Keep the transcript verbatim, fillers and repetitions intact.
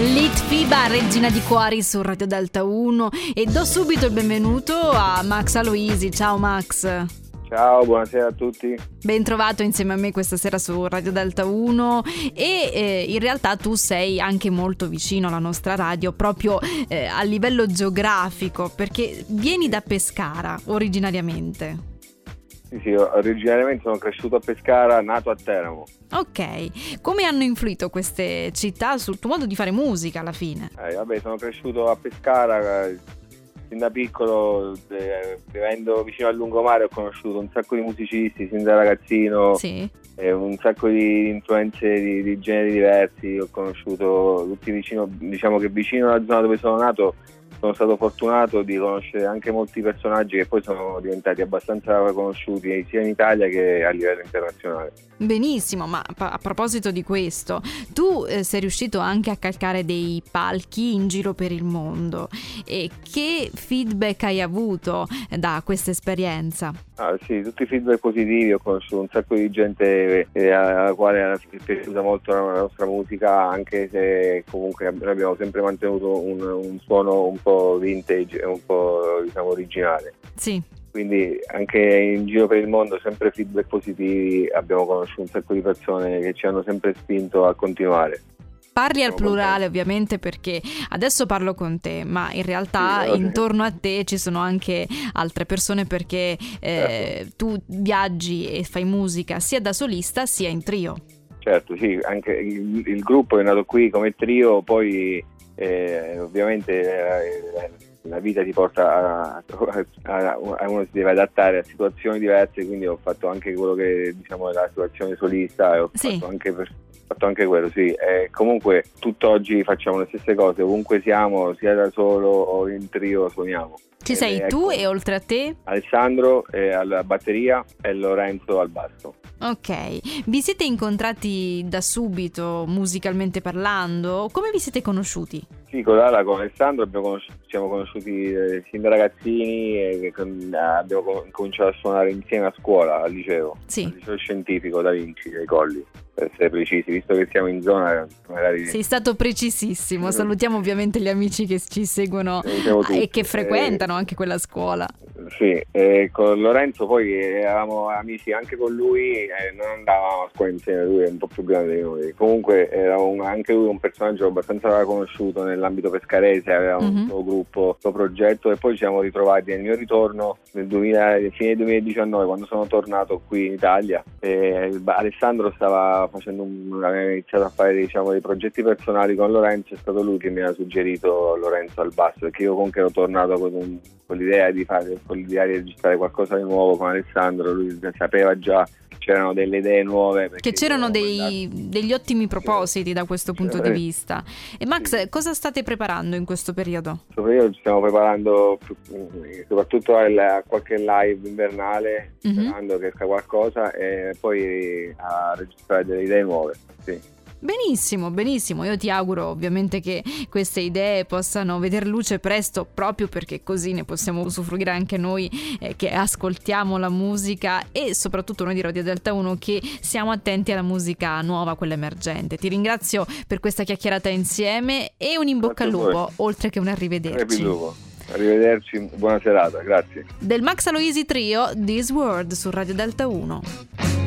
LitFiba, regina di cuori su Radio Delta uno, e do subito il benvenuto a Max Aloisi. Ciao Max. Ciao, buonasera a tutti. Ben trovato insieme a me questa sera su Radio Delta uno, e eh, in realtà tu sei anche molto vicino alla nostra radio proprio eh, a livello geografico, perché vieni da Pescara originariamente. Sì, sì, originariamente sono cresciuto a Pescara, nato a Teramo. Ok, come hanno influito queste città sul tuo modo di fare musica alla fine? Eh, vabbè, sono cresciuto a Pescara, eh, sin da piccolo, eh, vivendo vicino al lungomare ho conosciuto un sacco di musicisti, sin da ragazzino, sì. eh, un sacco di influenze di, di generi diversi, ho conosciuto tutti vicino, diciamo che vicino alla zona dove sono nato. Sono stato fortunato di conoscere anche molti personaggi che poi sono diventati abbastanza conosciuti sia in Italia che a livello internazionale. Benissimo, ma a proposito di questo, tu eh, sei riuscito anche a calcare dei palchi in giro per il mondo. E che feedback hai avuto da questa esperienza? Ah, sì, tutti i feedback positivi, ho conosciuto un sacco di gente eh, alla quale è piaciuta molto la nostra musica, anche se comunque abbiamo sempre mantenuto un, un suono un po' vintage e un po', diciamo, originale. Sì. Quindi anche in giro per il mondo sempre feedback positivi, abbiamo conosciuto un sacco di persone che ci hanno sempre spinto a continuare. Parli al plurale ovviamente, perché adesso parlo con te, ma in realtà sì, intorno a te ci sono anche altre persone, perché eh, certo. tu viaggi e fai musica sia da solista sia in trio. Certo, sì, anche il, il gruppo è nato qui come trio, poi Eh, ovviamente eh, la vita ti porta a, a, a uno si deve adattare a situazioni diverse, quindi ho fatto anche quello che diciamo è la situazione solista, e ho sì. fatto, anche per, fatto anche quello, sì. Eh, comunque tutt'oggi facciamo le stesse cose, ovunque siamo, sia da solo o in trio suoniamo. Ci sei eh, tu, ecco, e oltre a te? Alessandro eh, alla batteria e Lorenzo al basso. Ok, vi siete incontrati da subito musicalmente parlando? Come vi siete conosciuti? Sì, con Lara, con Alessandro abbiamo conosci- siamo conosciuti eh, sin da ragazzini, eh, con, eh, abbiamo com- cominciato a suonare insieme a scuola, al liceo, sì. al liceo scientifico da Vinci, dei Colli, per essere precisi, visto che siamo in zona magari... Sei stato precisissimo, salutiamo ovviamente gli amici che ci seguono e che frequentano eh, anche quella scuola. Sì, eh, con Lorenzo poi eravamo amici anche con lui, eh, non andavamo a scuola insieme, lui è un po' più grande di noi, comunque era un, anche lui un personaggio abbastanza conosciuto nell'ambito pescarese, aveva mm-hmm. un suo gruppo, un suo progetto, e poi ci siamo ritrovati nel mio ritorno nel duemila, fine duemiladiciannove, quando sono tornato qui in Italia. eh, Alessandro stava facendo un, aveva iniziato a fare, diciamo, dei progetti personali con Lorenzo, è stato lui che mi ha suggerito Lorenzo al basso, perché io comunque ero tornato con, un, con l'idea di fare con l'idea di registrare qualcosa di nuovo con Alessandro, lui sapeva già che c'erano delle idee nuove, che c'erano dei, degli ottimi propositi da questo punto di vista. E Max, sì. cosa state preparando in questo periodo? In questo periodo ci stiamo preparando soprattutto a qualche live invernale, mm-hmm. sperando che esca qualcosa, e poi a registrare delle idee nuove, sì. Benissimo, benissimo, io ti auguro ovviamente che queste idee possano vedere luce presto, proprio perché così ne possiamo usufruire anche noi eh, che ascoltiamo la musica, e soprattutto noi di Radio Delta uno che siamo attenti alla musica nuova, quella emergente. Ti ringrazio per questa chiacchierata insieme, e un in bocca al lupo, oltre che un arrivederci. Arrivederci, buona serata, grazie. Del Max Aloisi Trio, This World su Radio Delta uno.